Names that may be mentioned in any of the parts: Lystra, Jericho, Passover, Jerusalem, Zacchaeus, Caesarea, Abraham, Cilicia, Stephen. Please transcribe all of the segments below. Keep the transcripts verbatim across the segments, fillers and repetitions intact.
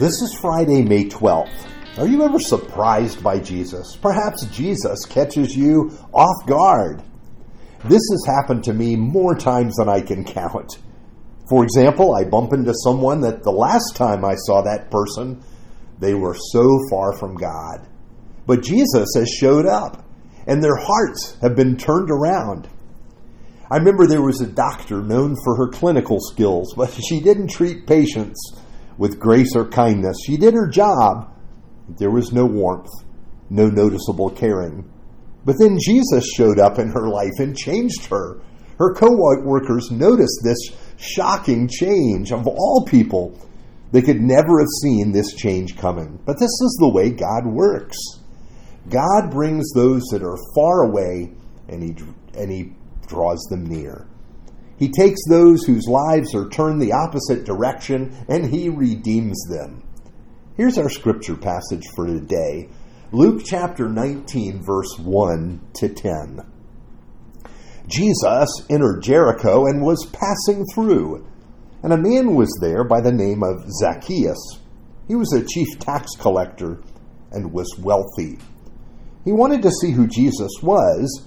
This is Friday, May twelfth. Are you ever surprised by Jesus? Perhaps Jesus catches you off guard. This has happened to me more times than I can count. For example, I bump into someone that the last time I saw that person, they were so far from God. But Jesus has showed up, and their hearts have been turned around. I remember there was a doctor known for her clinical skills, but she didn't treat patients with grace or kindness. She did her job. There was no warmth, no noticeable caring. But then Jesus showed up in her life and changed her. Her co-workers noticed this shocking change. Of all people, they could never have seen this change coming. But this is the way God works. God brings those that are far away, and he and he draws them near. He takes those whose lives are turned the opposite direction, and he redeems them. Here's our scripture passage for today. Luke chapter nineteen, verse one to ten. Jesus entered Jericho and was passing through, and a man was there by the name of Zacchaeus. He was a chief tax collector and was wealthy. He wanted to see who Jesus was,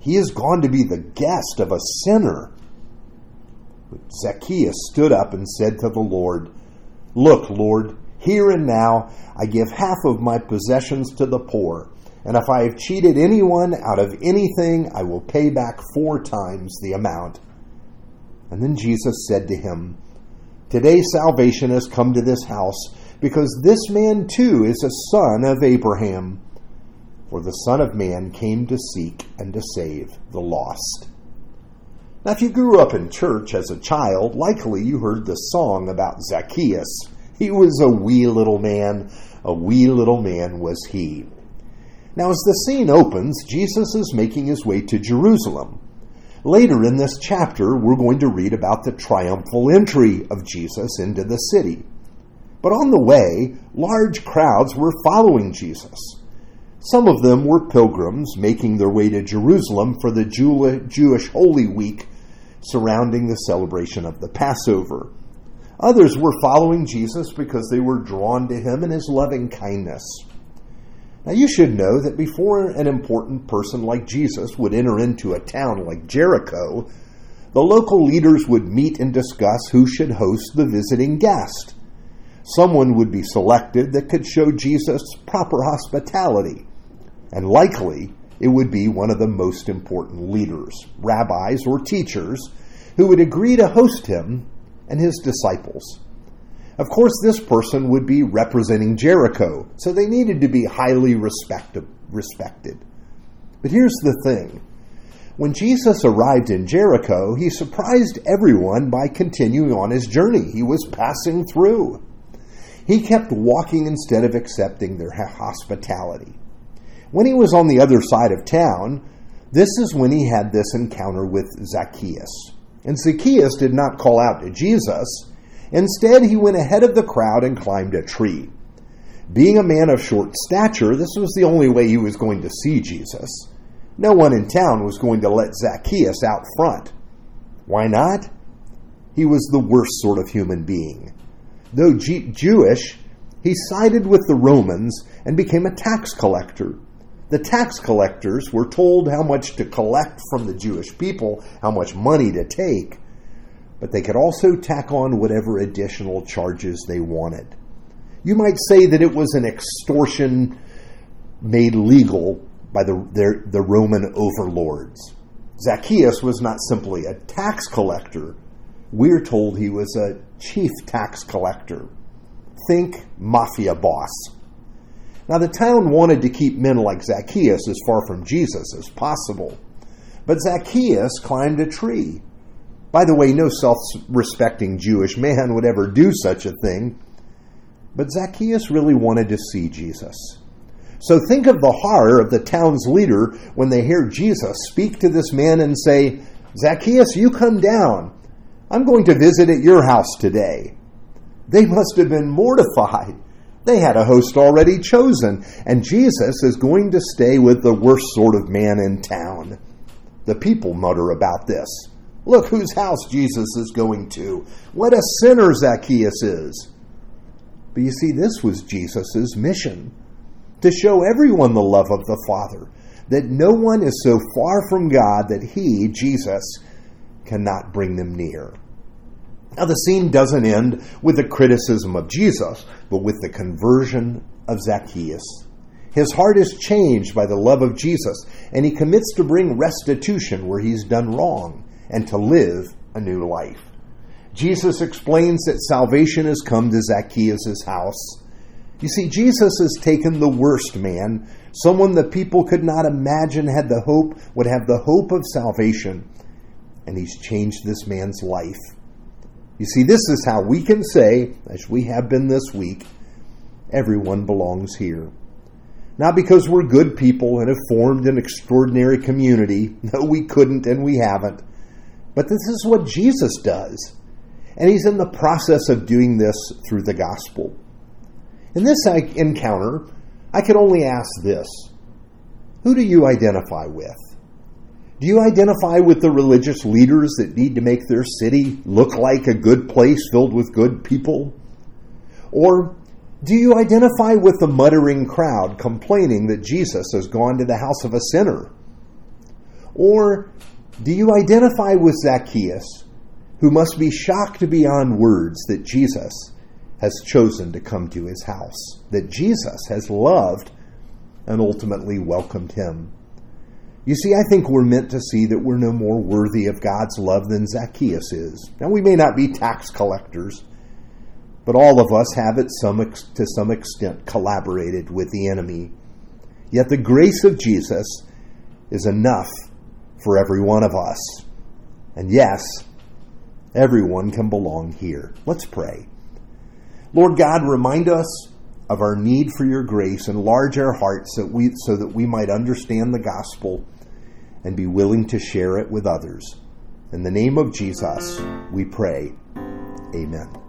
"He is gone to be the guest of a sinner." But Zacchaeus stood up and said to the Lord, "Look, Lord, here and now I give half of my possessions to the poor, and if I have cheated anyone out of anything, I will pay back four times the amount." And then Jesus said to him, "Today salvation has come to this house, because this man too is a son of Abraham. For the Son of Man came to seek and to save the lost." Now, if you grew up in church as a child, likely you heard the song about Zacchaeus. He was a wee little man, a wee little man was he. Now, as the scene opens, Jesus is making his way to Jerusalem. Later in this chapter, we're going to read about the triumphal entry of Jesus into the city. But on the way, large crowds were following Jesus. Some of them were pilgrims making their way to Jerusalem for the Jew- Jewish Holy Week surrounding the celebration of the Passover. Others were following Jesus because they were drawn to him and his loving kindness. Now you should know that before an important person like Jesus would enter into a town like Jericho, the local leaders would meet and discuss who should host the visiting guest. Someone would be selected that could show Jesus proper hospitality. And likely, it would be one of the most important leaders, rabbis or teachers, who would agree to host him and his disciples. Of course, this person would be representing Jericho, so they needed to be highly respect- respected. But here's the thing. When Jesus arrived in Jericho, he surprised everyone by continuing on his journey. He was passing through. He kept walking instead of accepting their hospitality. When he was on the other side of town, this is when he had this encounter with Zacchaeus. And Zacchaeus did not call out to Jesus. Instead, he went ahead of the crowd and climbed a tree. Being a man of short stature, this was the only way he was going to see Jesus. No one in town was going to let Zacchaeus out front. Why not? He was the worst sort of human being. Though Jewish, he sided with the Romans and became a tax collector. The tax collectors were told how much to collect from the Jewish people, how much money to take, but they could also tack on whatever additional charges they wanted. You might say that it was an extortion made legal by the, their, the Roman overlords. Zacchaeus was not simply a tax collector. We're told he was a chief tax collector. Think mafia boss. Now, the town wanted to keep men like Zacchaeus as far from Jesus as possible. But Zacchaeus climbed a tree. By the way, no self-respecting Jewish man would ever do such a thing. But Zacchaeus really wanted to see Jesus. So think of the horror of the town's leader when they hear Jesus speak to this man and say, "Zacchaeus, you come down. I'm going to visit at your house today." They must have been mortified. They had a host already chosen, and Jesus is going to stay with the worst sort of man in town. The people mutter about this. "Look whose house Jesus is going to. What a sinner Zacchaeus is." But you see, this was Jesus' mission, to show everyone the love of the Father, that no one is so far from God that he, Jesus, cannot bring them near. Now, the scene doesn't end with the criticism of Jesus, but with the conversion of Zacchaeus. His heart is changed by the love of Jesus, and he commits to bring restitution where he's done wrong and to live a new life. Jesus explains that salvation has come to Zacchaeus' house. You see, Jesus has taken the worst man, someone the people could not imagine had the hope, would have the hope of salvation, and he's changed this man's life. You see, this is how we can say, as we have been this week, everyone belongs here. Not because we're good people and have formed an extraordinary community. No, we couldn't and we haven't. But this is what Jesus does. And he's in the process of doing this through the gospel. In this encounter, I can only ask this. Who do you identify with? Do you identify with the religious leaders that need to make their city look like a good place filled with good people? Or do you identify with the muttering crowd complaining that Jesus has gone to the house of a sinner? Or do you identify with Zacchaeus, who must be shocked beyond words that Jesus has chosen to come to his house, that Jesus has loved and ultimately welcomed him? You see, I think we're meant to see that we're no more worthy of God's love than Zacchaeus is. Now, we may not be tax collectors, but all of us have at some ex- to some extent collaborated with the enemy. Yet the grace of Jesus is enough for every one of us. And yes, everyone can belong here. Let's pray. Lord God, remind us of our need for your grace. Enlarge our hearts that we, so that we might understand the gospel and be willing to share it with others. In the name of Jesus, we pray. Amen.